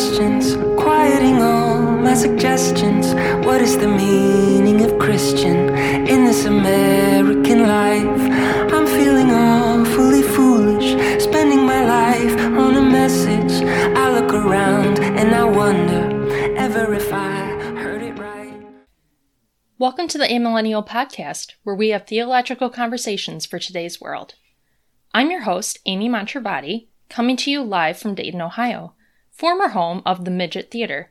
questions, quieting all my suggestions. What is the meaning of Christian in this American life? I'm feeling awfully foolish, spending my life on a message. I look around and I wonder ever if I heard it right. Welcome to the A Millennial Podcast, where we have theological conversations for today's world. I'm your host, Amy Mantravadi, coming to you live from Dayton, Ohio, former home of the Midget Theater.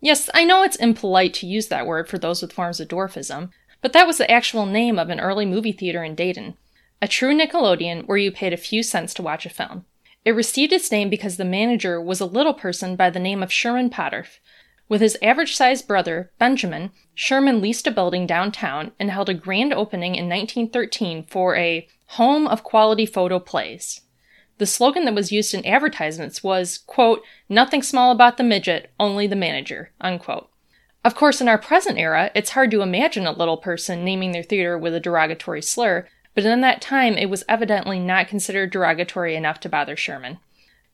Yes, I know it's impolite to use that word for those with forms of dwarfism, but that was the actual name of an early movie theater in Dayton, a true Nickelodeon where you paid a few cents to watch a film. It received its name because the manager was a little person by the name of Sherman Potterf. With his average-sized brother, Benjamin, Sherman leased a building downtown and held a grand opening in 1913 for a home of quality photo plays. The slogan that was used in advertisements was, quote, "Nothing small about the midget, only the manager," unquote. Of course, in our present era, it's hard to imagine a little person naming their theater with a derogatory slur, but in that time, it was evidently not considered derogatory enough to bother Sherman.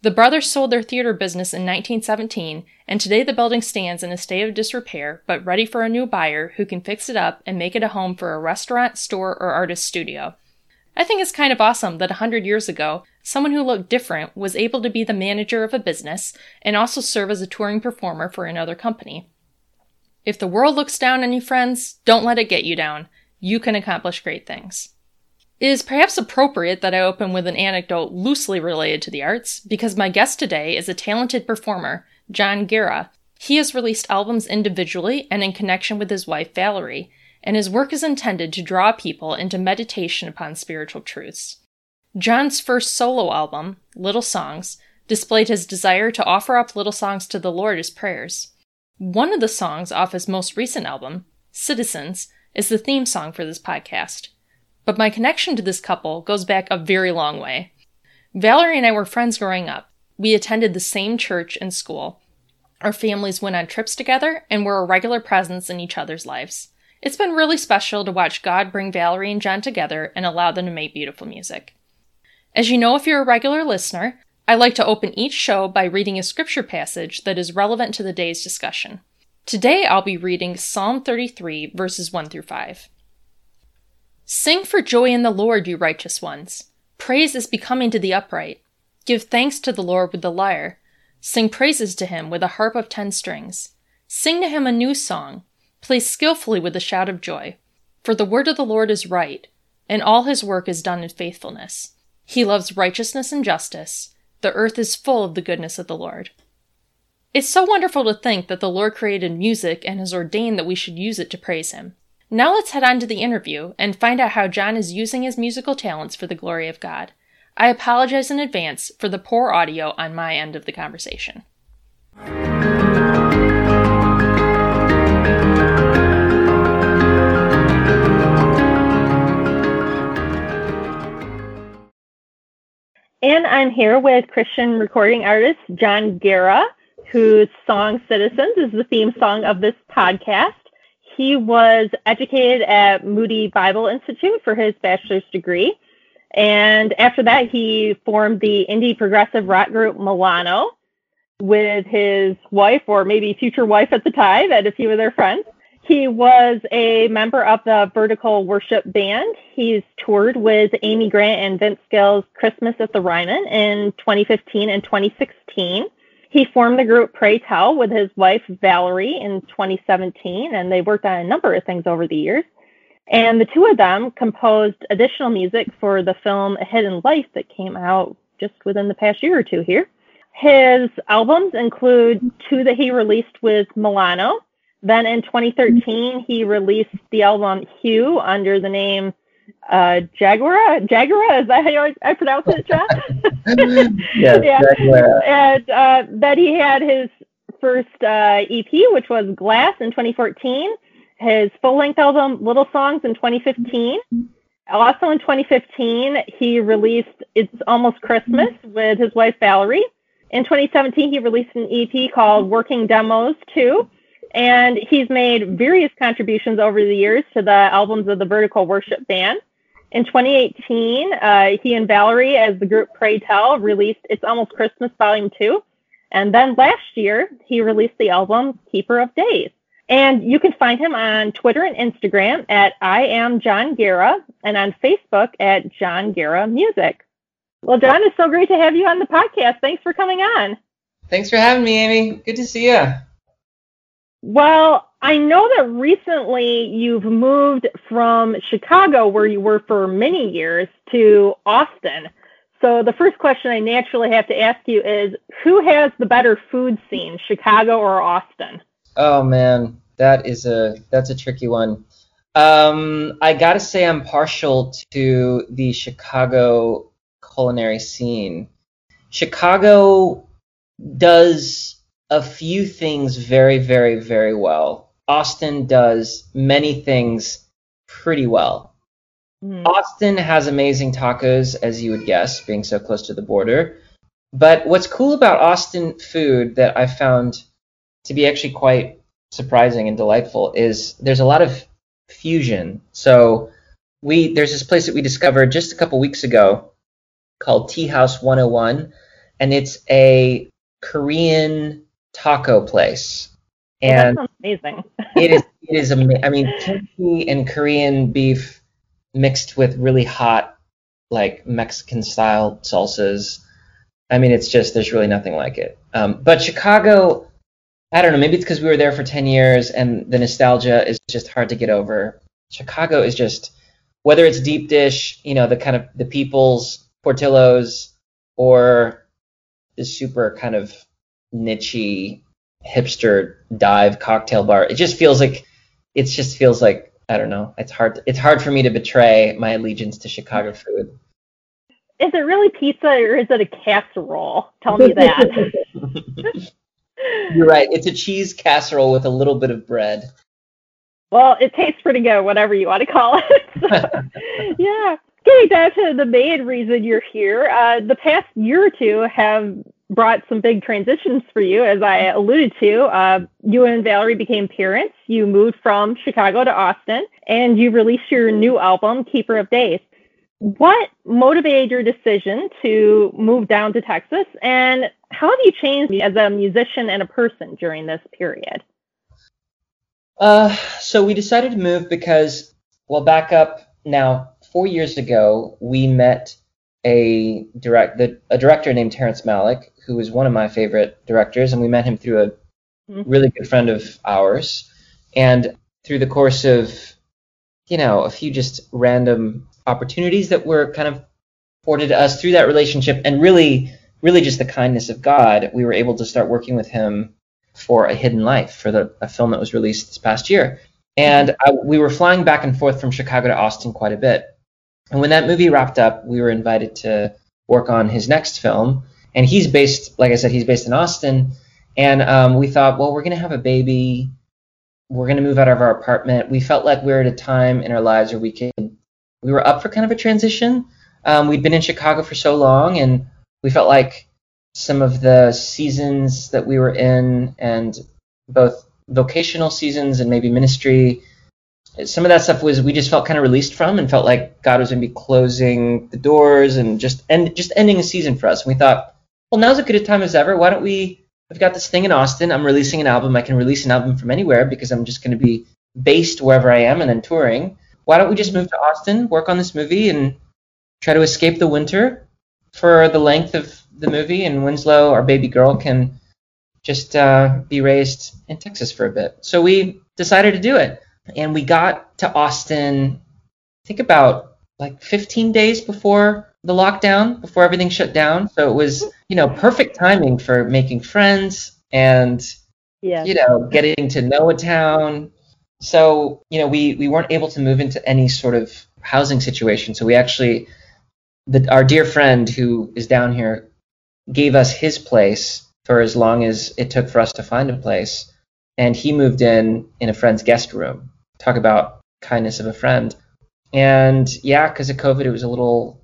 The brothers sold their theater business in 1917, and today the building stands in a state of disrepair, but ready for a new buyer who can fix it up and make it a home for a restaurant, store, or artist studio. I think it's kind of awesome that 100 years ago, someone who looked different was able to be the manager of a business and also serve as a touring performer for another company. If the world looks down on you, friends, don't let it get you down. You can accomplish great things. It is perhaps appropriate that I open with an anecdote loosely related to the arts, because my guest today is a talented performer, John Guerra. He has released albums individually and in connection with his wife, Valerie, and his work is intended to draw people into meditation upon spiritual truths. John's first solo album, Little Songs, displayed his desire to offer up little songs to the Lord as prayers. One of the songs off his most recent album, Citizens, is the theme song for this podcast. But my connection to this couple goes back a very long way. Valerie and I were friends growing up. We attended the same church and school. Our families went on trips together and were a regular presence in each other's lives. It's been really special to watch God bring Valerie and John together and allow them to make beautiful music. As you know, if you're a regular listener, I like to open each show by reading a scripture passage that is relevant to the day's discussion. Today, I'll be reading Psalm 33, verses 1 through 5. "Sing for joy in the Lord, you righteous ones. Praise is becoming to the upright. Give thanks to the Lord with the lyre. Sing praises to him with a harp of 10 strings. Sing to him a new song. Play skillfully with a shout of joy. For the word of the Lord is right, and all his work is done in faithfulness. He loves righteousness and justice. The earth is full of the goodness of the Lord." It's so wonderful to think that the Lord created music and has ordained that we should use it to praise him. Now let's head on to the interview and find out how John is using his musical talents for the glory of God. I apologize in advance for the poor audio on my end of the conversation. And I'm here with Christian recording artist John Guerra, whose song Citizens is the theme song of this podcast. He was educated at Moody Bible Institute for his bachelor's degree. And after that, he formed the indie progressive rock group Milano with his wife, or maybe future wife at the time, and a few of their friends. He was a member of the Vertical Worship Band. He's toured with Amy Grant and Vince Gill's Christmas at the Ryman in 2015 and 2016. He formed the group Pray Tell with his wife, Valerie, in 2017, and they worked on a number of things over the years. And the two of them composed additional music for the film A Hidden Life that came out just within the past year or two here. His albums include two that he released with Milano. Then in 2013, he released the album Hugh under the name Jaguar. Jaguar, is that how I pronounce it, John? Yeah. Jaguar. And then he had his first EP, which was Glass in 2014, his full-length album Little Songs in 2015. Also in 2015, he released It's Almost Christmas with his wife, Valerie. In 2017, he released an EP called Working Demos 2. And he's made various contributions over the years to the albums of the Vertical Worship Band. In 2018, he and Valerie, as the group Pray Tell, released It's Almost Christmas Volume 2. And then last year, he released the album Keeper of Days. And you can find him on Twitter and Instagram at I Am John Guerra and on Facebook at John Guerra Music. Well, John, it's so great to have you on the podcast. Thanks for coming on. Thanks for having me, Amy. Good to see you. Well, I know that recently you've moved from Chicago, where you were for many years, to Austin. So the first question I naturally have to ask you is, who has the better food scene, Chicago or Austin? Oh man, that's a tricky one. I gotta say I'm partial to the Chicago culinary scene. Chicago does a few things very, very, very well. Austin does many things pretty well. Mm. Austin has amazing tacos, as you would guess, being so close to the border. But what's cool about Austin food that I found to be actually quite surprising and delightful is there's a lot of fusion. So there's this place that we discovered just a couple weeks ago called Tea House 101, and it's a Korean taco place. And that sounds amazing. It is amazing. I mean, kimchi and Korean beef mixed with really hot, like Mexican-style salsas. I mean, it's just there's really nothing like it. But Chicago, I don't know, maybe it's because we were there for 10 years and the nostalgia is just hard to get over. Chicago is just, whether it's deep dish, you know, the kind of the people's Portillos, or the super kind of niche-y hipster dive cocktail bar, it just feels like, I don't know, it's hard for me to betray my allegiance to Chicago food. Is it really pizza or is it a casserole? Tell me that. You're right. It's a cheese casserole with a little bit of bread. Well, it tastes pretty good, whatever you want to call it. So, yeah. Getting back to the main reason you're here, the past year or two have brought some big transitions for you, as I alluded to. You and Valerie became parents. You moved from Chicago to Austin, and you released your new album, Keeper of Days. What motivated your decision to move down to Texas, and how have you changed as a musician and a person during this period? So we decided to move because, well, back up now, 4 years ago, we met a director named Terrence Malick, who was one of my favorite directors, and we met him through a really good friend of ours. And through the course of, you know, a few just random opportunities that were kind of afforded to us through that relationship, and really, really just the kindness of God, we were able to start working with him for A Hidden Life, for a film that was released this past year. And we were flying back and forth from Chicago to Austin quite a bit. And when that movie wrapped up, we were invited to work on his next film. And he's based in Austin. And we thought, well, we're going to have a baby. We're going to move out of our apartment. We felt like we were at a time in our lives where we were up for kind of a transition. We'd been in Chicago for so long, and we felt like some of the seasons that we were in, and both vocational seasons and maybe ministry, some of that stuff was, we just felt kind of released from, and felt like God was going to be closing the doors and just ending a season for us. And we thought, well, now's as good a time as ever. Why don't we, I've got this thing in Austin. I'm releasing an album. I can release an album from anywhere because I'm just going to be based wherever I am and then touring. Why don't we just move to Austin, work on this movie, and try to escape the winter for the length of the movie, and Winslow, our baby girl, can just be raised in Texas for a bit. So we decided to do it. And we got to Austin, I think about like 15 days before the lockdown, before everything shut down. So it was, you know, perfect timing for making friends and, you know, getting to know a town. So, you know, we weren't able to move into any sort of housing situation. So we actually... Our dear friend who is down here gave us his place for as long as it took for us to find a place. And he moved in a friend's guest room. Talk about kindness of a friend. And yeah, because of COVID, it was a little,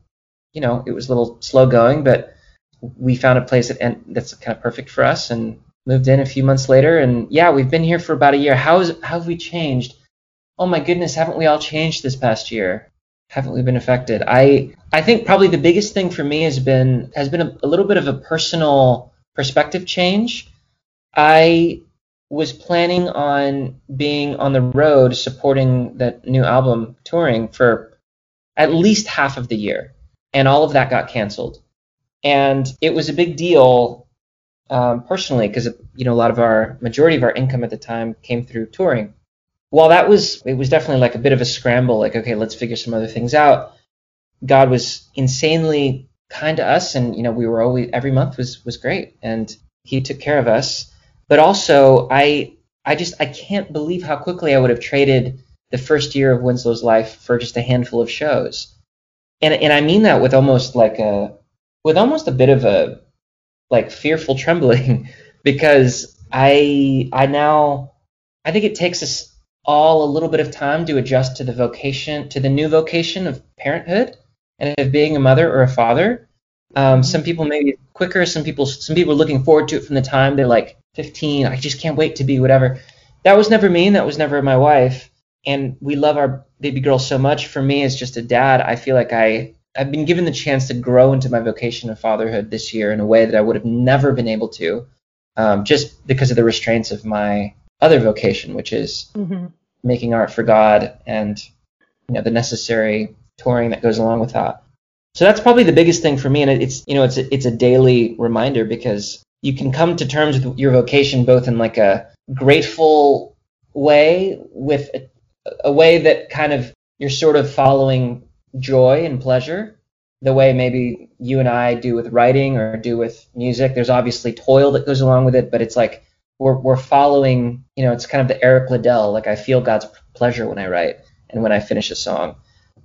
you know, it was a little slow going, but we found a place that's kind of perfect for us and moved in a few months later. And yeah, we've been here for about a year. How have we changed? Oh my goodness, haven't we all changed this past year? Haven't we been affected? I think probably the biggest thing for me has been a little bit of a personal perspective change. I was planning on being on the road supporting the new album touring for at least half of the year, and all of that got canceled. And it was a big deal personally because, you know, majority of our income at the time came through touring. While it was definitely like a bit of a scramble, like, okay, let's figure some other things out. God was insanely kind to us, and, you know, we were always, every month was great, and he took care of us. But also, I can't believe how quickly I would have traded the first year of Winslow's life for just a handful of shows. And I mean that with almost like a bit of a like fearful trembling, because I think it takes us all a little bit of time to adjust to the new vocation of parenthood and of being a mother or a father. Some people maybe quicker, some people are looking forward to it from the time they're like 15. I just can't wait to be whatever. That was never me, and that was never my wife. And we love our baby girl so much. For me, as just a dad, I feel like I've been given the chance to grow into my vocation of fatherhood this year in a way that I would have never been able to, just because of the restraints of my other vocation, which is making art for God and, you know, the necessary touring that goes along with that. So that's probably the biggest thing for me, and it's a daily reminder, because you can come to terms with your vocation both in like a grateful way, with a way that kind of you're sort of following joy and pleasure, the way maybe you and I do with writing or do with music. There's obviously toil that goes along with it, but it's like we're following, you know, it's kind of the Eric Liddell, like I feel God's pleasure when I write and when I finish a song.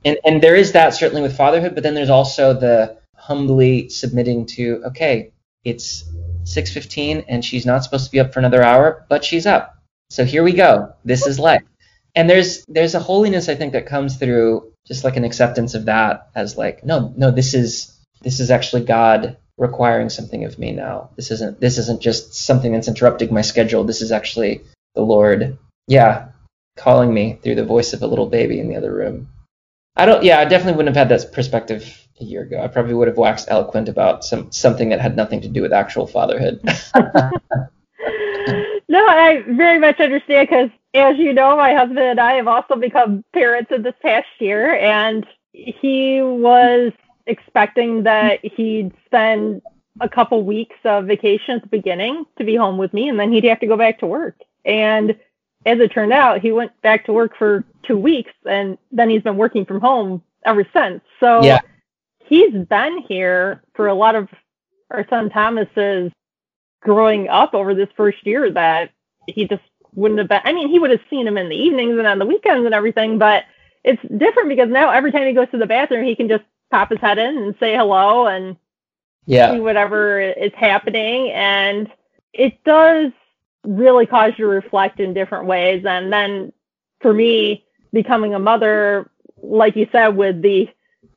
And there is that certainly with fatherhood, but then there's also the humbly submitting to, okay, it's 6:15 and she's not supposed to be up for another hour, but she's up. So here we go. This is life. And there's a holiness, I think, that comes through just like an acceptance of that as like, no, this is actually God requiring something of me now. This isn't just something that's interrupting my schedule. This is actually the Lord, calling me through the voice of a little baby in the other room. I definitely wouldn't have had that perspective a year ago. I probably would have waxed eloquent about something that had nothing to do with actual fatherhood. No, I very much understand, because as you know, my husband and I have also become parents in this past year, and he was expecting that he'd spend a couple weeks of vacation at the beginning to be home with me, and then he'd have to go back to work. And as it turned out, he went back to work for 2 weeks, and then he's been working from home ever since. So he's been here for a lot of our son Thomas's growing up over this first year that he just wouldn't have been. I mean, he would have seen him in the evenings and on the weekends and everything, but it's different because now every time he goes to the bathroom, he can just pop his head in and say hello and see whatever is happening. And it does really cause you to reflect in different ways. And then for me, becoming a mother, like you said, with the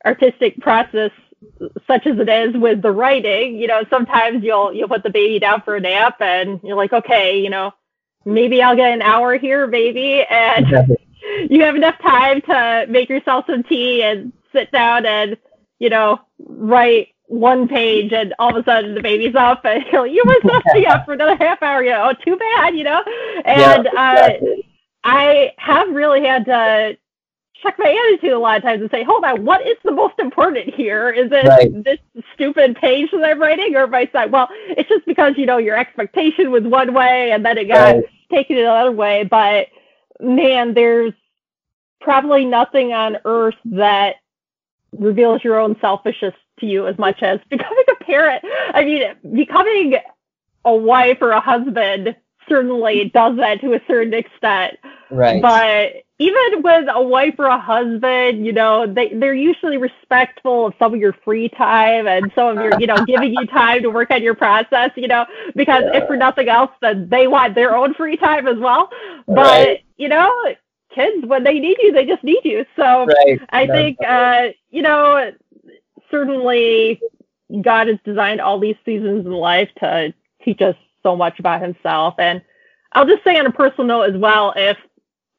artistic process such as it is with the writing, you know, sometimes you'll put the baby down for a nap and you're like, okay, you know, maybe I'll get an hour here, baby, and you have enough time to make yourself some tea and sit down and, you know, write one page, and all of a sudden the baby's up and you were supposed to be up for another half hour, you know, oh, too bad, you know. And exactly. I have really had to check my attitude a lot of times and say, hold on, what is the most important here? Is it this stupid page that I'm writing, or my son? Well, it's just because, you know, your expectation was one way and then it got taken another way. But man, there's probably nothing on earth that reveals your own selfishness to you as much as becoming a parent. I mean, becoming a wife or a husband certainly does that to a certain extent. Right. But even with a wife or a husband, you know, they're usually respectful of some of your free time and some of your, you know, giving you time to work on your process, you know, because if for nothing else, then they want their own free time as well. But, you know, kids, when they need you, they just need you. So I think, you know, certainly God has designed all these seasons in life to teach us so much about himself. And I'll just say on a personal note as well, if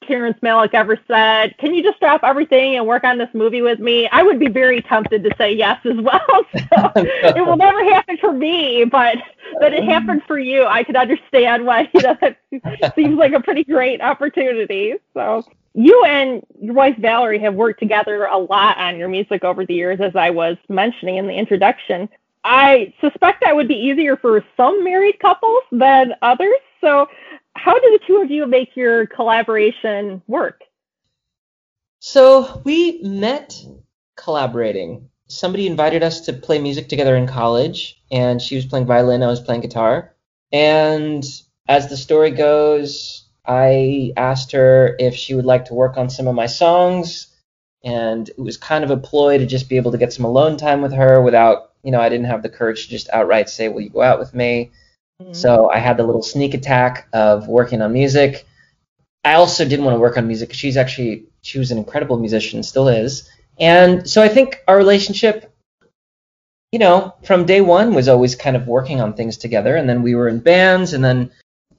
Terrence Malick ever said, can you just drop everything and work on this movie with me, I would be very tempted to say yes as well. So it will never happen for me, but but it happened for you. I could understand why, you know, that seems like a pretty great opportunity. So you and your wife, Valerie, have worked together a lot on your music over the years, as I was mentioning in the introduction. I suspect that would be easier for some married couples than others. So how do the two of you make your collaboration work? So we met collaborating. Somebody invited us to play music together in college, and she was playing violin, I was playing guitar. And as the story goes, I asked her if she would like to work on some of my songs, and it was kind of a ploy to just be able to get some alone time with her without, you know, I didn't have the courage to just outright say, will you go out with me? Mm-hmm. So I had the little sneak attack of working on music. I also didn't want to work on music, because she was an incredible musician, still is. And so I think our relationship, you know, from day one was always kind of working on things together. And then we were in bands, and then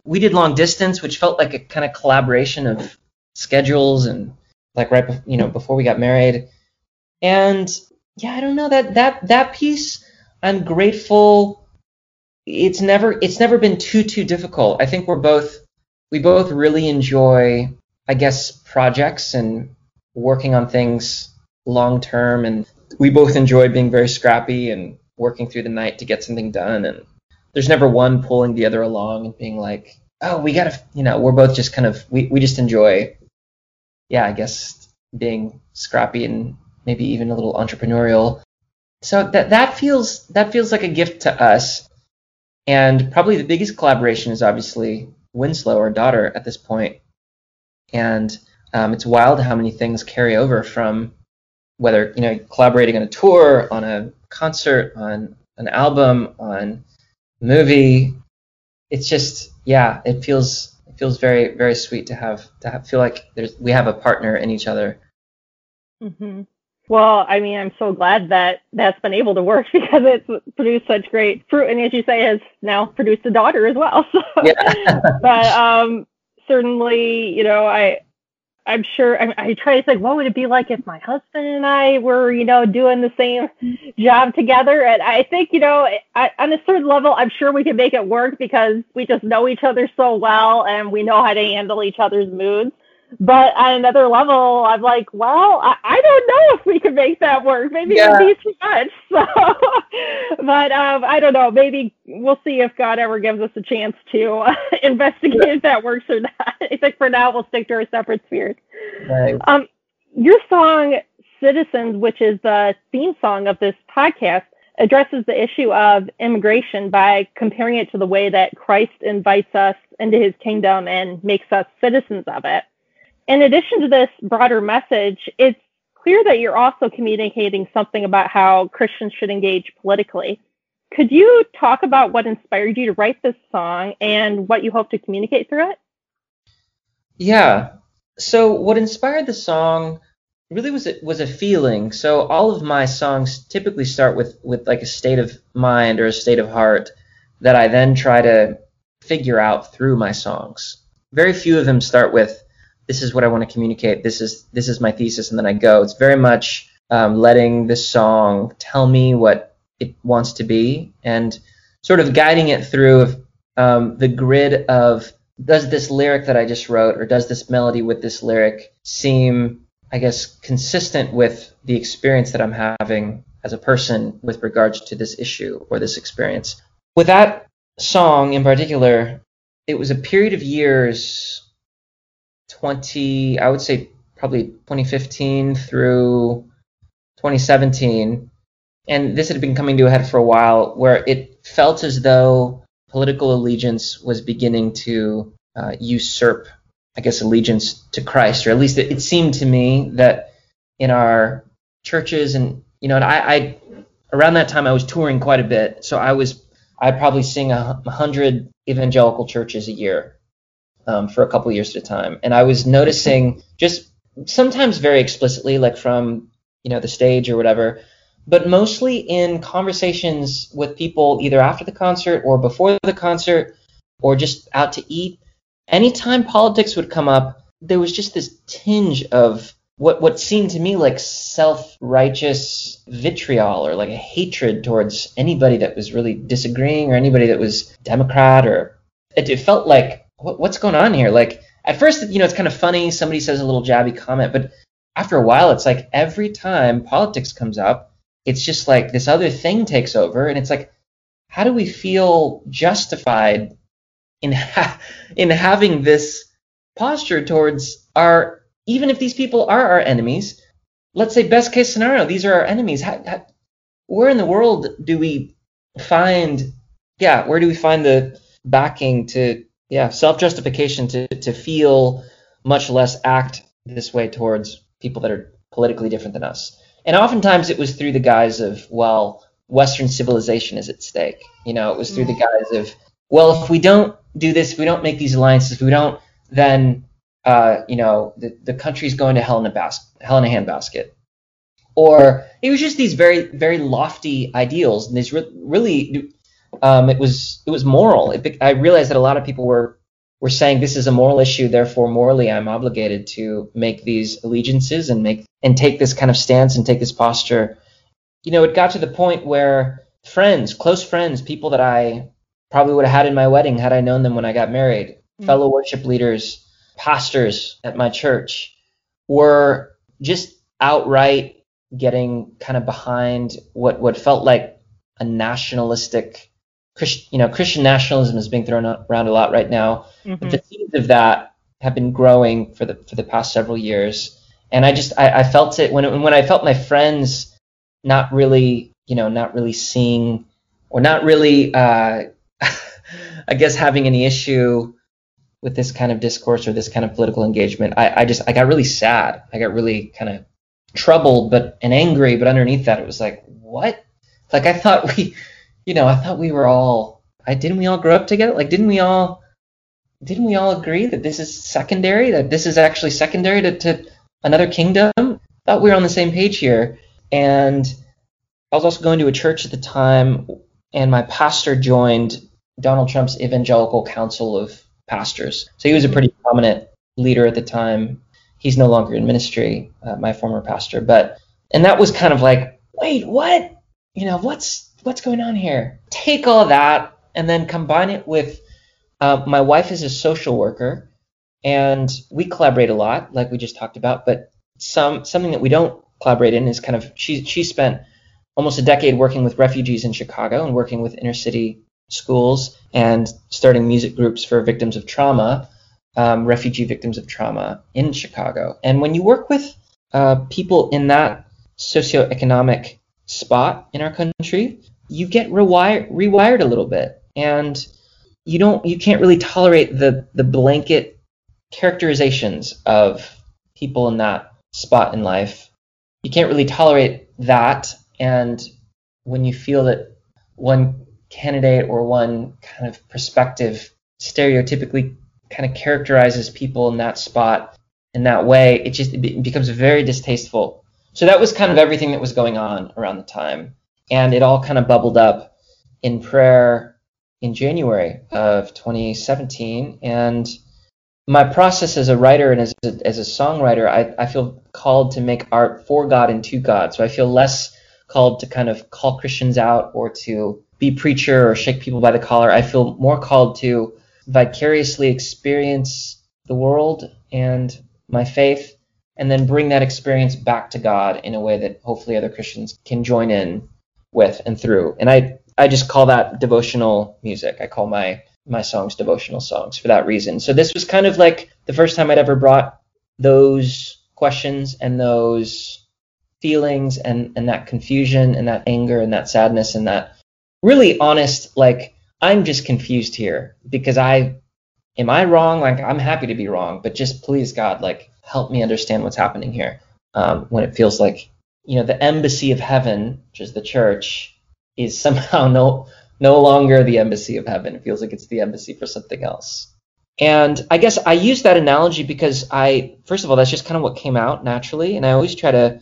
we did long distance, which felt like a kind of collaboration of schedules and like before we got married. And yeah, I don't know that piece. I'm grateful. It's never been too difficult. I think we both really enjoy, I guess, projects and working on things long term, and we both enjoy being very scrappy and working through the night to get something done, and there's never one pulling the other along and being like, oh, we gotta, you know, we're both just kind of we just enjoy, yeah, I guess, being scrappy and maybe even a little entrepreneurial. So that feels like a gift to us. And probably the biggest collaboration is obviously Winslow, our daughter, at this point. And it's wild how many things carry over from whether, you know, collaborating on a tour, on a concert, on an album, on a movie. It's just, yeah, it feels very, very sweet to have feel like we have a partner in each other. Mm-hmm. Well, I mean, I'm so glad that that's been able to work, because it's produced such great fruit, and as you say, has now produced a daughter as well. So. Yeah. But certainly, you know, I'm sure I try to think, what would it be like if my husband and I were, you know, doing the same job together? And I think, you know, on a certain level, I'm sure we can make it work, because we just know each other so well, and we know how to handle each other's moods. But on another level, I'm like, well, I don't know if we can make that work. Maybe it would be too much. So, but I don't know. Maybe we'll see if God ever gives us a chance to investigate if that works or not. I think for now, we'll stick to our separate spheres. Right. Your song, Citizens, which is the theme song of this podcast, addresses the issue of immigration by comparing it to the way that Christ invites us into his kingdom and makes us citizens of it. In addition to this broader message, it's clear that you're also communicating something about how Christians should engage politically. Could you talk about what inspired you to write this song and what you hope to communicate through it? Yeah. So what inspired the song really was a feeling. So all of my songs typically start with like a state of mind or a state of heart that I then try to figure out through my songs. Very few of them start with, this is what I want to communicate, this is my thesis, and then I go. It's very much letting this song tell me what it wants to be and sort of guiding it through the grid of, does this lyric that I just wrote or does this melody with this lyric seem, I guess, consistent with the experience that I'm having as a person with regards to this issue or this experience. With that song in particular, it was a period of years, I would say probably 2015 through 2017, and this had been coming to a head for a while, where it felt as though political allegiance was beginning to usurp, I guess, allegiance to Christ, or at least it seemed to me that in our churches, and you know, and I around that time I was touring quite a bit, so I'd probably sing 100 evangelical churches a year. For a couple years at a time. And I was noticing, just sometimes very explicitly, like from, you know, the stage or whatever, but mostly in conversations with people either after the concert or before the concert or just out to eat, anytime politics would come up, there was just this tinge of what seemed to me like self-righteous vitriol or like a hatred towards anybody that was really disagreeing or anybody that was Democrat, or it felt like, what's going on here? Like, at first, you know, it's kind of funny. Somebody says a little jabby comment, but after a while, it's like every time politics comes up, it's just like this other thing takes over. And it's like, how do we feel justified in having this posture towards our, even if these people are our enemies, let's say best case scenario, these are our enemies. How, where in the world do we find, where do we find the backing to, self-justification to feel, much less act this way towards people that are politically different than us? And oftentimes it was through the guise of, well, Western civilization is at stake. You know, it was through the guise of, well, if we don't do this, if we don't make these alliances, if we don't, then the country's going to hell in a handbasket. Or it was just these very, very lofty ideals, and these really it was moral. I realized that a lot of people were saying this is a moral issue, therefore morally I'm obligated to make these allegiances and take this kind of stance and take this posture. You know, it got to the point where friends, close friends, people that I probably would have had in my wedding had I known them when I got married, fellow worship leaders, pastors at my church, were just outright getting kind of behind what felt like a nationalistic, Christian nationalism is being thrown around a lot right now. Mm-hmm. But the seeds of that have been growing for the past several years, and I felt it when I felt my friends not really seeing or not really I guess having any issue with this kind of discourse or this kind of political engagement. I got really sad. I got really kind of troubled and angry, but underneath that it was like, what? Like, I thought we were all, didn't we all grow up together? Like, didn't we all agree that this is secondary, that this is actually secondary to another kingdom? I thought we were on the same page here. And I was also going to a church at the time, and my pastor joined Donald Trump's Evangelical Council of Pastors. So he was a pretty prominent leader at the time. He's no longer in ministry, my former pastor. And that was kind of like, wait, what? You know, what's going on here? Take all that and then combine it with my wife is a social worker, and we collaborate a lot, like we just talked about. But something that we don't collaborate in is kind of, she spent almost a decade working with refugees in Chicago and working with inner city schools and starting music groups for victims of trauma, refugee victims of trauma in Chicago. And when you work with people in that socioeconomic spot in our country, you get rewired a little bit, and you can't really tolerate the blanket characterizations of people in that spot in life. You can't really tolerate that, and when you feel that one candidate or one kind of perspective stereotypically kind of characterizes people in that spot in that way, it becomes very distasteful. So that was kind of everything that was going on around the time, and it all kind of bubbled up in prayer in January of 2017. And my process as a writer and as a songwriter, I feel called to make art for God and to God. So I feel less called to kind of call Christians out or to be preacher or shake people by the collar. I feel more called to vicariously experience the world and my faith, and then bring that experience back to God in a way that hopefully other Christians can join in with and through. And I just call that devotional music. I call my songs devotional songs for that reason. So this was kind of like the first time I'd ever brought those questions and those feelings and that confusion and that anger and that sadness and that really honest, like, I'm just confused here because am I wrong? Like, I'm happy to be wrong, but just please God, like, help me understand what's happening here. When it feels like, you know, the embassy of heaven, which is the church, is somehow no longer the embassy of heaven. It feels like it's the embassy for something else. And I guess I use that analogy because first of all, that's just kind of what came out naturally. And I always try to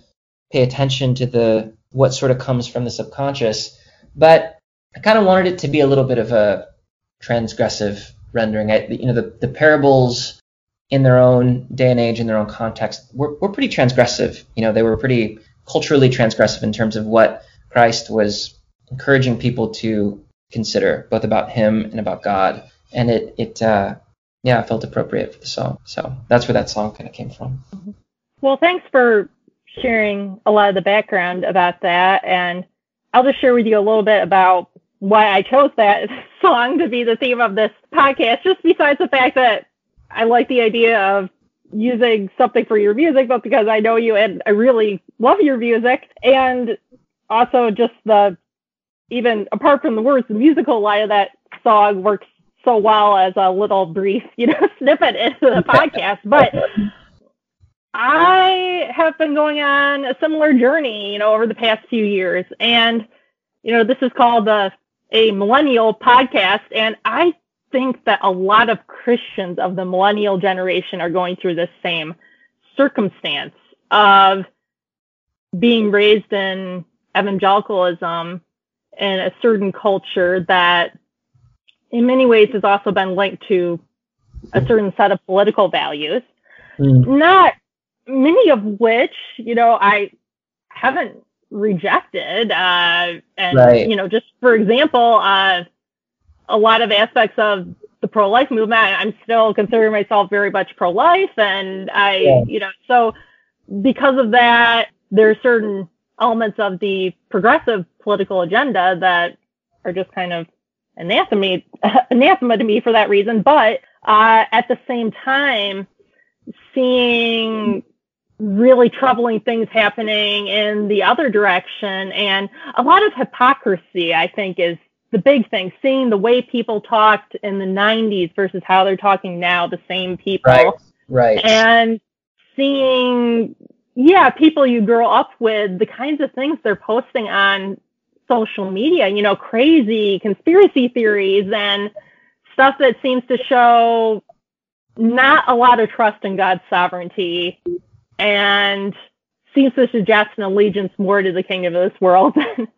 pay attention to what sort of comes from the subconscious, but I kind of wanted it to be a little bit of a transgressive rendering. The parables in their own day and age, in their own context, were pretty transgressive. You know, they were pretty culturally transgressive in terms of what Christ was encouraging people to consider, both about him and about God. And it felt appropriate for the song. So that's where that song kind of came from. Well, thanks for sharing a lot of the background about that. And I'll just share with you a little bit about why I chose that song to be the theme of this podcast, just besides the fact that I like the idea of using something for your music, but because I know you and I really love your music. And also just even apart from the words, the musical line of that song works so well as a little brief, snippet into the podcast. But I have been going on a similar journey, over the past few years. And, this is called A Millennial Podcast. And I think that a lot of Christians of the millennial generation are going through this same circumstance of being raised in evangelicalism in a certain culture that in many ways has also been linked to a certain set of political values. Not many of which, I haven't rejected. Just for example, a lot of aspects of the pro-life movement, I'm still considering myself very much pro-life. And so because of that, there are certain elements of the progressive political agenda that are just kind of anathema to me for that reason. But at the same time, seeing really troubling things happening in the other direction, and a lot of hypocrisy, I think, is the big thing. Seeing the way people talked in the 90s versus how they're talking now, the same people. Right. And seeing, people you grow up with, the kinds of things they're posting on social media, crazy conspiracy theories and stuff that seems to show not a lot of trust in God's sovereignty and seems to suggest an allegiance more to the kingdom of this world than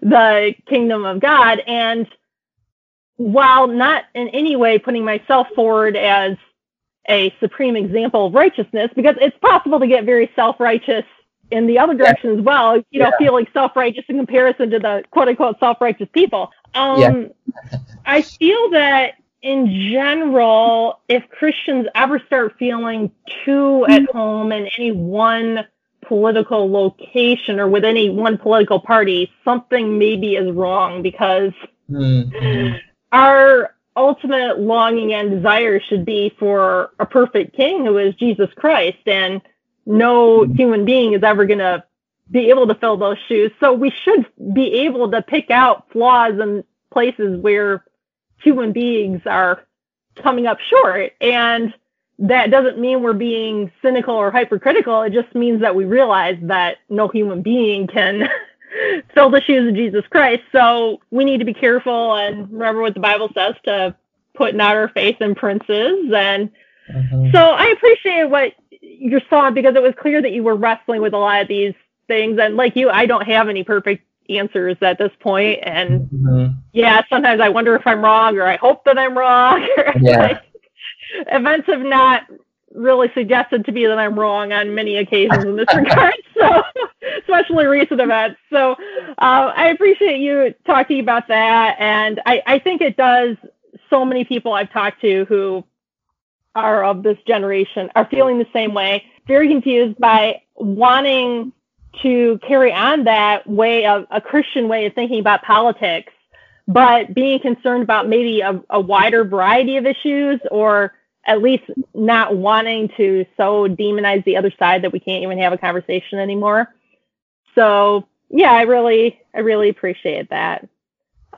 the kingdom of God. And while not in any way putting myself forward as a supreme example of righteousness, because it's possible to get very self-righteous in the other direction as well, feeling self-righteous in comparison to the quote-unquote self-righteous people. I feel that in general, if Christians ever start feeling too at home in any one political location or with any one political party, something maybe is wrong, because our ultimate longing and desire should be for a perfect king who is Jesus Christ, and no human being is ever going to be able to fill those shoes. So we should be able to pick out flaws in places where human beings are coming up short. And that doesn't mean we're being cynical or hypercritical. It just means that we realize that no human being can fill the shoes of Jesus Christ. So we need to be careful and remember what the Bible says to put not our faith in princes. And so I appreciate what you saw, because it was clear that you were wrestling with a lot of these things. And like you, I don't have any perfect answers at this point. And sometimes I wonder if I'm wrong, or I hope that I'm wrong. Events have not really suggested to me that I'm wrong on many occasions in this regard, so especially recent events. So I appreciate you talking about that, and I think it does. So many people I've talked to who are of this generation are feeling the same way, very confused by wanting to carry on that way of a Christian way of thinking about politics, but being concerned about maybe a wider variety of issues, or at least not wanting to so demonize the other side that we can't even have a conversation anymore. So I really appreciate that.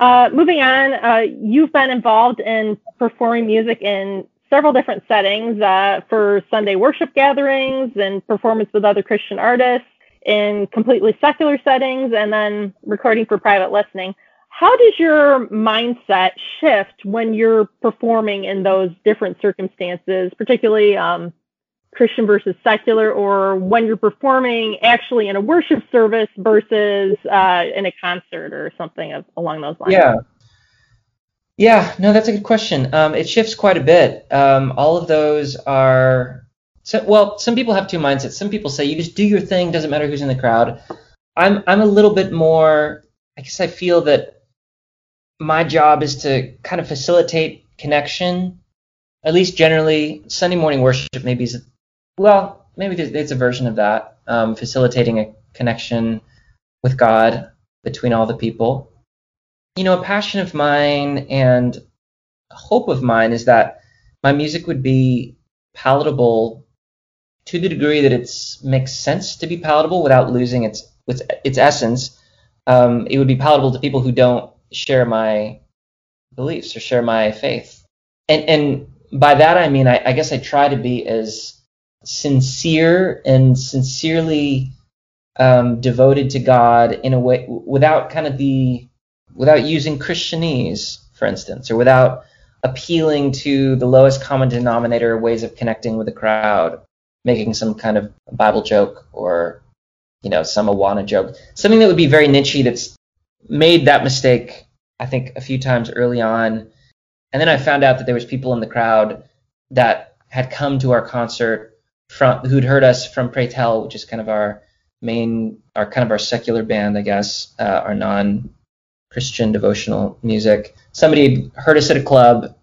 Moving on, you've been involved in performing music in several different settings, for Sunday worship gatherings and performance with other Christian artists in completely secular settings, and then recording for private listening. How does your mindset shift when you're performing in those different circumstances, particularly Christian versus secular, or when you're performing actually in a worship service versus in a concert or something along those lines? Yeah. Yeah, no, that's a good question. It shifts quite a bit. All of those are, some people have two mindsets. Some people say you just do your thing, doesn't matter who's in the crowd. I'm a little bit more, I guess I feel that my job is to kind of facilitate connection, at least generally. Sunday morning worship maybe is, maybe it's a version of that, facilitating a connection with God between all the people. You know, a passion of mine and a hope of mine is that my music would be palatable to the degree that it makes sense to be palatable without losing its essence. It would be palatable to people who don't share my beliefs or share my faith. And by that I mean, I guess I try to be as sincere and sincerely devoted to God in a way without using Christianese, for instance, or without appealing to the lowest common denominator ways of connecting with a crowd, making some kind of Bible joke or, some Awana joke. Something that would be very nichey. That's made that mistake, I think, a few times early on. And then I found out that there was people in the crowd that had come to our concert who'd heard us from Pray Tell, which is kind of our secular band, I guess, our non Christian devotional music. Somebody heard us at a club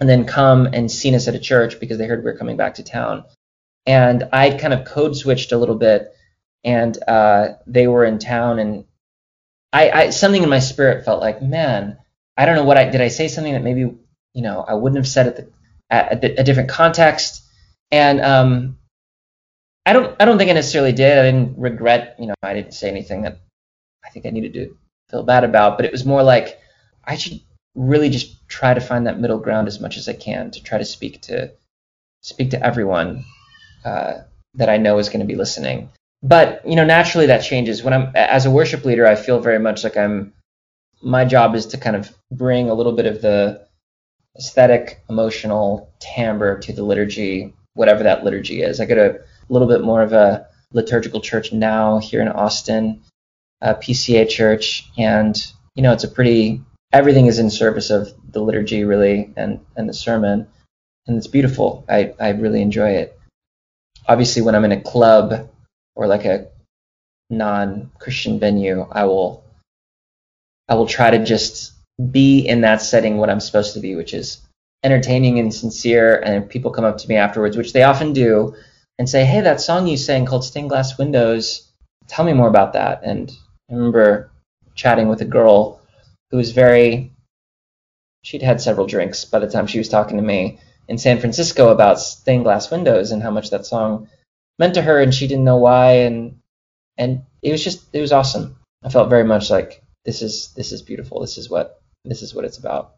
and then come and seen us at a church because they heard we were coming back to town. And I kind of code switched a little bit, and they were in town, and I something in my spirit felt like, man, I don't know what did I say something that maybe, I wouldn't have said at a different context. And I don't think I necessarily did. I didn't regret, I didn't say anything that I think I needed to feel bad about, but it was more like I should really just try to find that middle ground as much as I can, to try to speak to everyone that I know is going to be listening. But naturally that changes when I'm as a worship leader. I feel very much like my job is to kind of bring a little bit of the aesthetic, emotional timbre to the liturgy, whatever that liturgy is. I go to a little bit more of a liturgical church now here in Austin. A PCA church, and it's everything is in service of the liturgy, really, and the sermon, and it's beautiful. I really enjoy it. Obviously, when I'm in a club or like a non-Christian venue, I will try to just be in that setting what I'm supposed to be, which is entertaining and sincere. And if people come up to me afterwards, which they often do, and say, "Hey, that song you sang called Stained Glass Windows, tell me more about that." And I remember chatting with a girl who was she'd had several drinks by the time she was talking to me in San Francisco about Stained Glass Windows and how much that song meant to her, and she didn't know why, and it was awesome. I felt very much like this is beautiful. This is what it's about.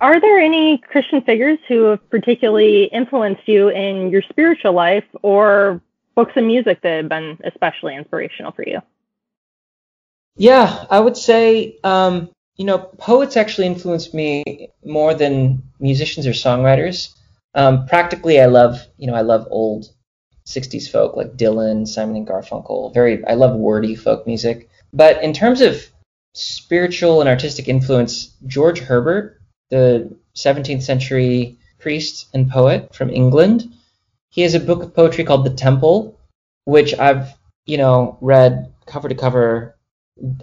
Are there any Christian figures who have particularly influenced you in your spiritual life, or books and music that have been especially inspirational for you? Yeah, I would say, poets actually influenced me more than musicians or songwriters. Practically, I love old 60s folk like Dylan, Simon and Garfunkel. I love wordy folk music. But in terms of spiritual and artistic influence, George Herbert, the 17th century priest and poet from England, he has a book of poetry called The Temple, which I've, read cover to cover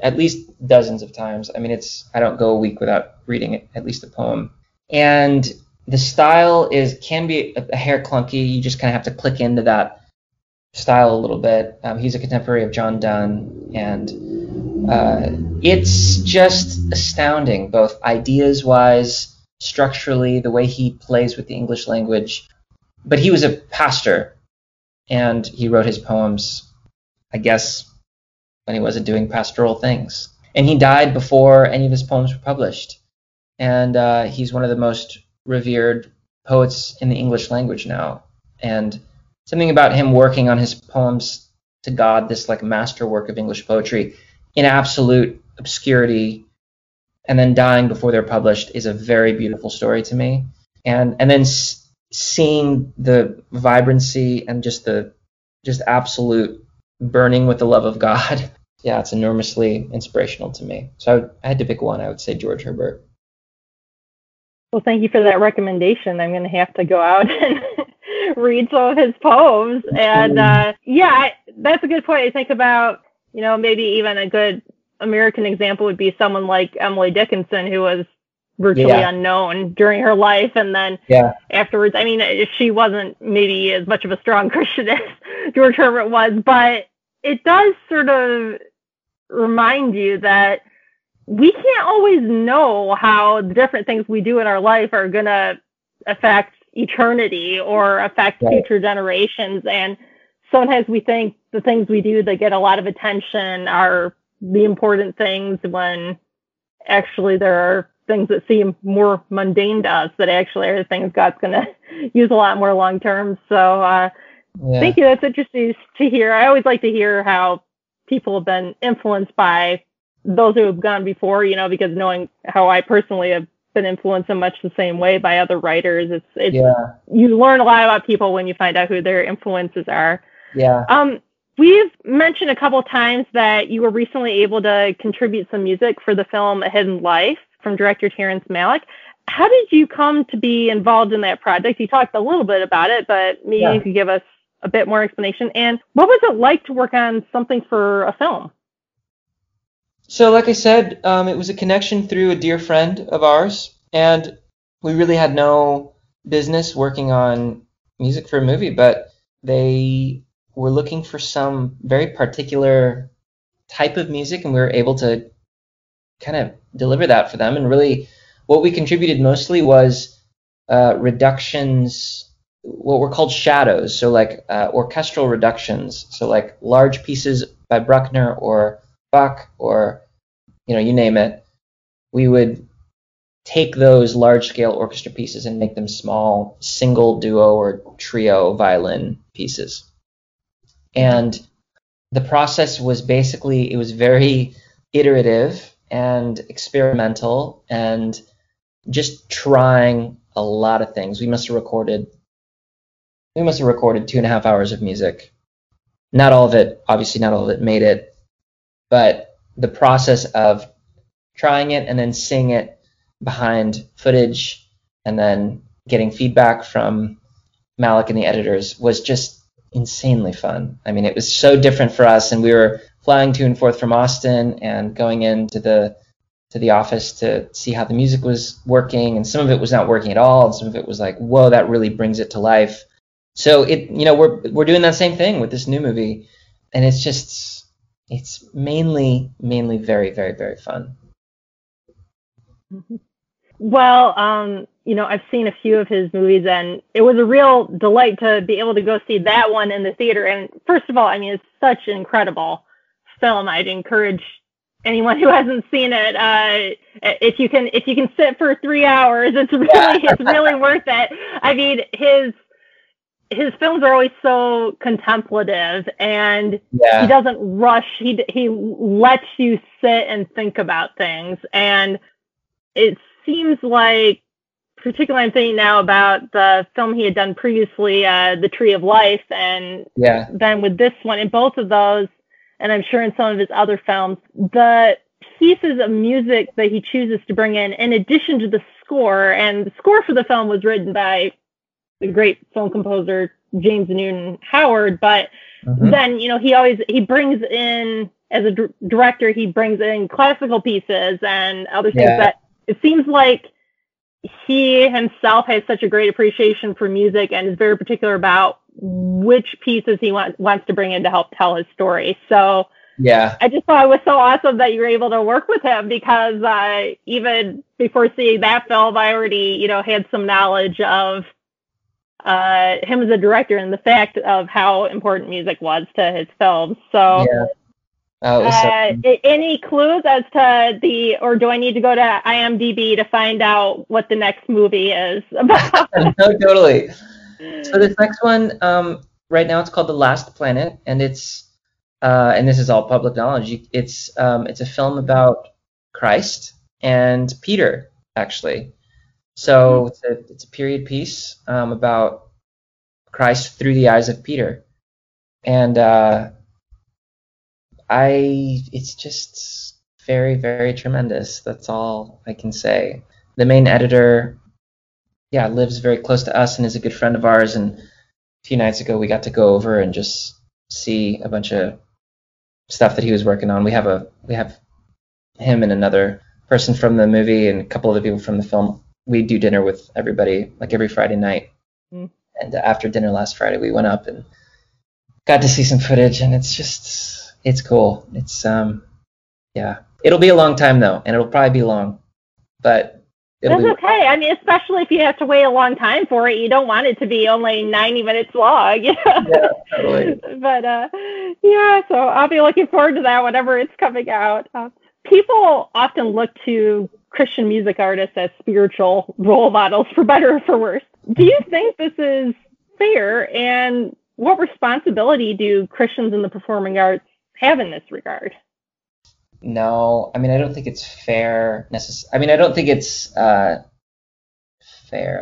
at least dozens of times. I mean, I don't go a week without reading it, at least a poem. And the style can be a hair clunky. You just kind of have to click into that style a little bit. He's a contemporary of John Donne, and it's just astounding, both ideas-wise, structurally, the way he plays with the English language. But he was a pastor, and he wrote his poems, I guess, when he wasn't doing pastoral things. And he died before any of his poems were published. And he's one of the most revered poets in the English language now. And something about him working on his poems to God, this like masterwork of English poetry, in absolute obscurity, and then dying before they're published, is a very beautiful story to me. And then seeing the vibrancy and just absolute burning with the love of God. Yeah, it's enormously inspirational to me. So I had to pick one. I would say George Herbert. Well, thank you for that recommendation. I'm going to have to go out and read some of his poems. And that's a good point. I think about, you know, maybe even a good American example would be someone like Emily Dickinson, who was virtually unknown during her life. And then afterwards, I mean, she wasn't maybe as much of a strong Christian as George Herbert was, but it does sort of remind you that we can't always know how the different things we do in our life are going to affect eternity or affect future generations. And sometimes we think the things we do that get a lot of attention are the important things, when actually there are things that seem more mundane to us that actually are the things God's going to use a lot more long term. So thank you. That's interesting to hear. I always like to hear how people have been influenced by those who have gone before, you know, because knowing how I personally have been influenced in much the same way by other writers, it's you learn a lot about people when you find out who their influences are. Yeah. We've mentioned a couple of times that you were recently able to contribute some music for the film A Hidden Life from director Terrence Malick. How did you come to be involved in that project? You talked a little bit about it, but maybe you could give us a bit more explanation. And what was it like to work on something for a film? So like I said, it was a connection through a dear friend of ours, and we really had no business working on music for a movie, but they were looking for some very particular type of music, and we were able to kind of deliver that for them. And really what we contributed mostly was reductions, what were called shadows, so like orchestral reductions, so like large pieces by Bruckner or Bach or, you know, you name it. We would take those large-scale orchestra pieces and make them small single, duo, or trio violin pieces. And the process was basically, it was very iterative and experimental and just trying a lot of things. We must have recorded 2.5 hours of music. Not all of it made it. But the process of trying it and then seeing it behind footage and then getting feedback from Malick and the editors was just insanely fun. I mean, it was so different for us, and we were flying to and forth from Austin and going into the office to see how the music was working, and some of it was not working at all, and some of it was like, whoa, that really brings it to life. So it, you know, we're doing that same thing with this new movie, and it's just, it's mainly very, very, very fun. Well, you know, I've seen a few of his movies, and it was a real delight to be able to go see that one in the theater. And first of all, I mean, it's such an incredible film. I'd encourage anyone who hasn't seen it, if you can sit for 3 hours, it's really worth it. I mean, his films are always so contemplative, and he doesn't rush. He lets you sit and think about things. And it seems like, particularly I'm thinking now about the film he had done previously, The Tree of Life, and then with this one, in both of those, and I'm sure in some of his other films, the pieces of music that he chooses to bring in addition to the score, and the score for the film was written by the great film composer James Newton Howard, but then, you know, as a director, he brings in classical pieces and other things that it seems like he himself has such a great appreciation for music and is very particular about which pieces he wants to bring in to help tell his story. So I just thought it was so awesome that you were able to work with him, because even before seeing that film, I already, you know, had some knowledge of him as a director and the fact of how important music was to his films. So, any clues as to or do I need to go to IMDb to find out what the next movie is about? No, totally. So this next one, right now it's called The Last Planet, and it's, and this is all public knowledge. It's a film about Christ and Peter, actually. So it's a period piece about Christ through the eyes of Peter, and it's just very, very tremendous. That's all I can say. The main editor yeah, lives very close to us and is a good friend of ours. And a few nights ago, we got to go over and just see a bunch of stuff that he was working on. We have him and another person from the movie and a couple other people from the film. We do dinner with everybody like every Friday night. Mm. And after dinner last Friday, we went up and got to see some footage, and it's cool. It's, yeah, it'll be a long time though, and it'll probably be long, but that's okay. I mean, especially if you have to wait a long time for it, you don't want it to be only 90 minutes long. You know? Yeah, totally. But yeah, so I'll be looking forward to that whenever it's coming out. People often look to Christian music artists as spiritual role models, for better or for worse. Do you think this is fair, and what responsibility do Christians in the performing arts have in this regard? No, I mean, I don't think it's fair. I don't think it's fair.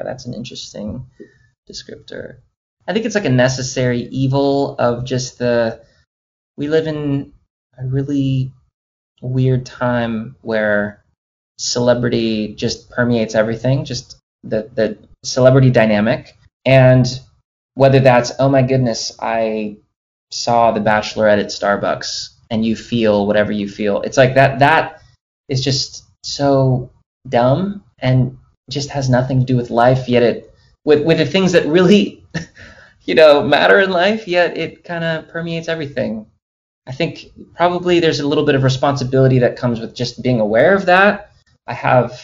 That's an interesting descriptor. I think it's like a necessary evil of just we live in a really weird time where celebrity just permeates everything, just the celebrity dynamic. And whether that's, oh my goodness, I saw The Bachelorette at Starbucks, and you feel whatever you feel. It's like that is just so dumb and just has nothing to do with life, yet it, with the things that really, you know, matter in life, yet it kind of permeates everything. I think probably there's a little bit of responsibility that comes with just being aware of that. I have,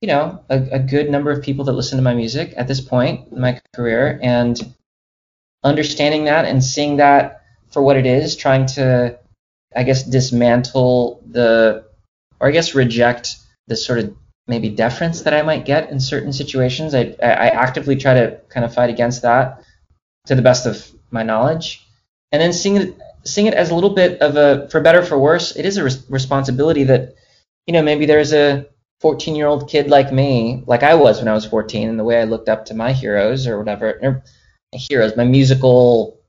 you know, a good number of people that listen to my music at this point in my career, and understanding that and seeing that for what it is, trying to, I guess, dismantle reject the sort of maybe deference that I might get in certain situations. I actively try to kind of fight against that to the best of my knowledge. And then seeing it as a little bit of a, for better, for worse, it is a responsibility that, you know, maybe there's a 14-year-old kid like me, like I was when I was 14, and the way I looked up to my heroes or whatever, my musical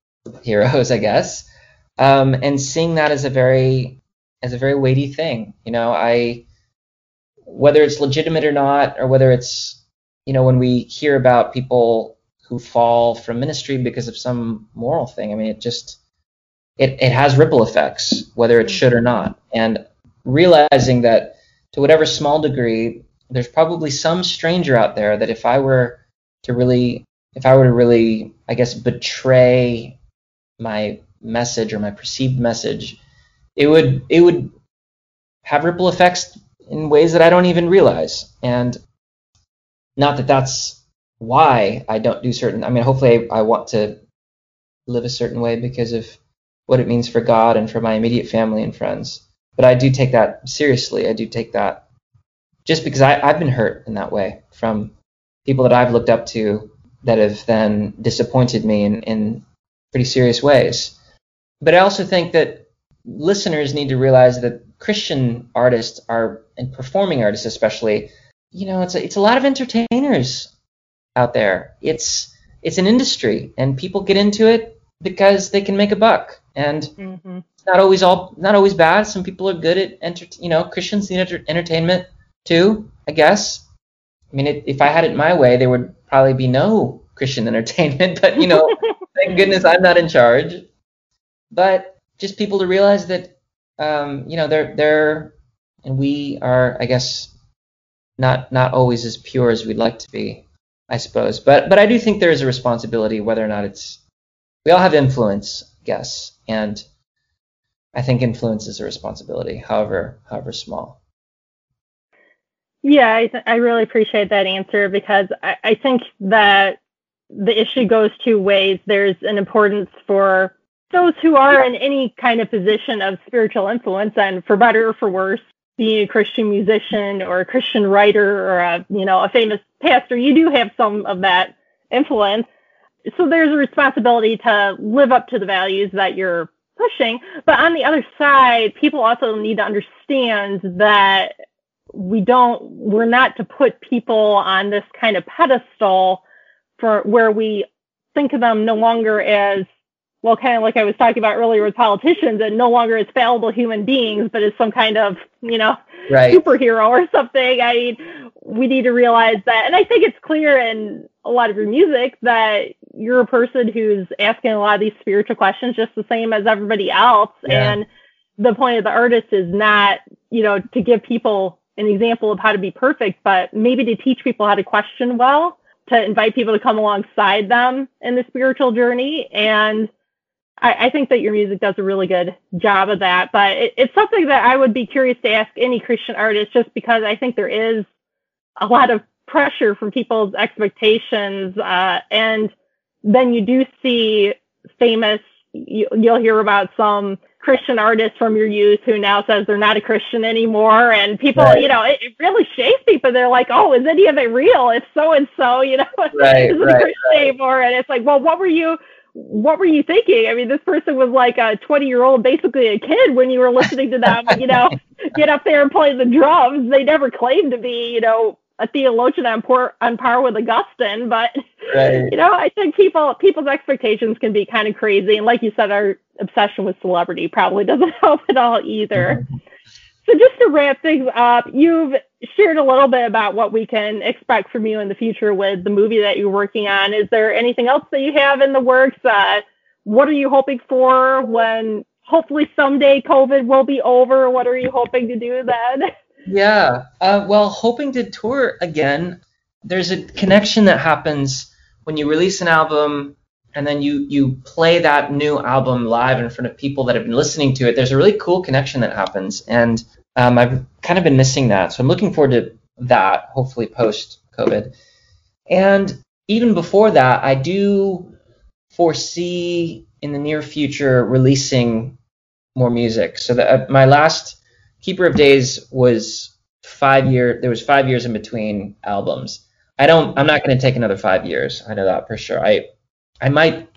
heroes, I guess. And seeing that as a very weighty thing, you know, whether it's legitimate or not, or whether it's, you know, when we hear about people who fall from ministry because of some moral thing, I mean, it has ripple effects, whether it should or not. And realizing that to whatever small degree, there's probably some stranger out there that if I were to really, I guess, betray my message or my perceived message, it would have ripple effects in ways that I don't even realize. And not that that's why I don't do certain, I mean, hopefully I want to live a certain way because of what it means for God and for my immediate family and friends. But I do take that seriously. I do take that just because I've been hurt in that way from people that I've looked up to that have then disappointed me in pretty serious ways. But I also think that listeners need to realize that Christian artists and performing artists especially, you know, it's a lot of entertainers out there. It's an industry, and people get into it because they can make a buck. And It's not always bad. Some people are good at Christians need entertainment too, I guess. I mean, if I had it my way, there would probably be no Christian entertainment, but you know, thank goodness I'm not in charge. But just people to realize that, you know, and we are, I guess, not always as pure as we'd like to be, I suppose. But I do think there is a responsibility, whether or not we all have influence, I guess, and I think influence is a responsibility, however small. Yeah, I really appreciate that answer, because I think that the issue goes two ways. There's an importance for those who are in any kind of position of spiritual influence, and for better or for worse, being a Christian musician or a Christian writer or a famous pastor, you do have some of that influence. So there's a responsibility to live up to the values that you're pushing. But on the other side, people also need to understand that we're not to put people on this kind of pedestal for where we think of them no longer as, well, kind of like I was talking about earlier with politicians, and no longer as fallible human beings, but as some kind of, you know, right, superhero or something. I mean, we need to realize that, and I think it's clear in a lot of your music that you're a person who's asking a lot of these spiritual questions just the same as everybody else. Yeah. And the point of the artist is not, you know, to give people an example of how to be perfect, but maybe to teach people how to question well, to invite people to come alongside them in the spiritual journey. And I think that your music does a really good job of that. But it's something that I would be curious to ask any Christian artist, just because I think there is a lot of pressure from people's expectations. And then you do see famous, you'll hear about some Christian artists from your youth who now says they're not a Christian anymore. And people, right. you know, it really shakes people. They're like, oh, is any of it real? It's so-and-so, you know, right, isn't a Christian anymore. And it's like, well, what were you thinking? I mean, this person was like a 20-year-old, basically a kid when you were listening to them, you know, get up there and play the drums. They never claimed to be, you know, a theologian on par with Augustine, but, you know, I think people's expectations can be kind of crazy. And like you said, our obsession with celebrity probably doesn't help at all either. Mm-hmm. So just to wrap things up, you've shared a little bit about what we can expect from you in the future with the movie that you're working on. Is there anything else that you have in the works? What are you hoping for when hopefully someday COVID will be over? What are you hoping to do then? Yeah. Well, hoping to tour again. There's a connection that happens when you release an album and then you play that new album live in front of people that have been listening to it. There's a really cool connection that happens. And I've kind of been missing that. So I'm looking forward to that, hopefully post-COVID. And even before that, I do foresee in the near future releasing more music. So that my last Keeper of Days was 5 years. There was 5 years in between albums. I'm not going to take another 5 years. I know that for sure. I might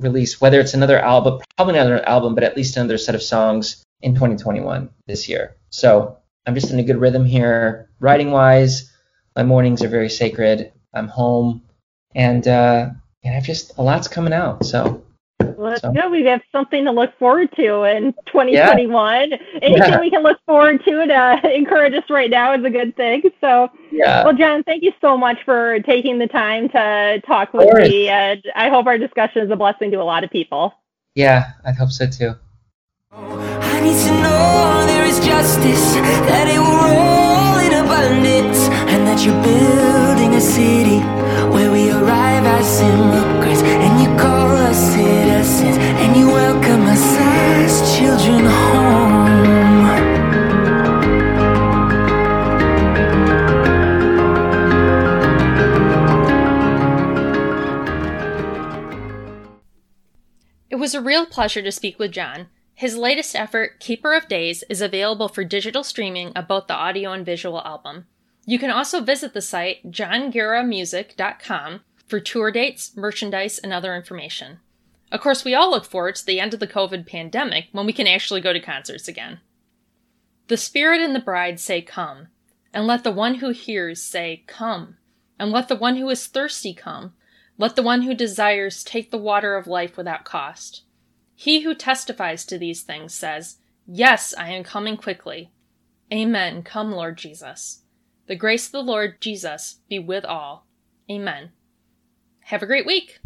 release, whether it's another album, probably not another album, but at least another set of songs in 2021 this year. So I'm just in a good rhythm here. Writing wise, my mornings are very sacred. I'm home and I've just, a lot's coming out. So let's go. We have something to look forward to in 2021. Yeah. Anything we can look forward to and encourage us right now is a good thing. So, Well, John, thank you so much for taking the time to talk with me. And I hope our discussion is a blessing to a lot of people. Yeah, I hope so too. I need to know there is justice, that it will roll in abundance, and that you're building a city where we arrive as immigrants, and you call us citizens, and you welcome us as children home. It was a real pleasure to speak with John. His latest effort, Keeper of Days, is available for digital streaming of both the audio and visual album. You can also visit the site johnguerramusic.com for tour dates, merchandise, and other information. Of course, we all look forward to the end of the COVID pandemic when we can actually go to concerts again. The Spirit and the Bride say, come, and let the one who hears say, come, and let the one who is thirsty come. Let the one who desires take the water of life without cost. He who testifies to these things says, yes, I am coming quickly. Amen. Come, Lord Jesus. The grace of the Lord Jesus be with all. Amen. Have a great week.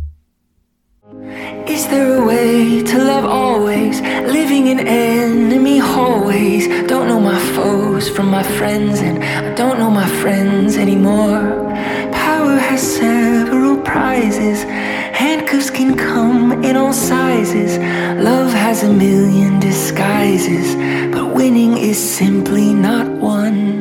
Is there a way to love always? Living in enemy hallways. Don't know my foes from my friends, and I don't know my friends anymore. Power has several prizes. Handcuffs can come in all sizes. Love has a million disguises, but winning is simply not one.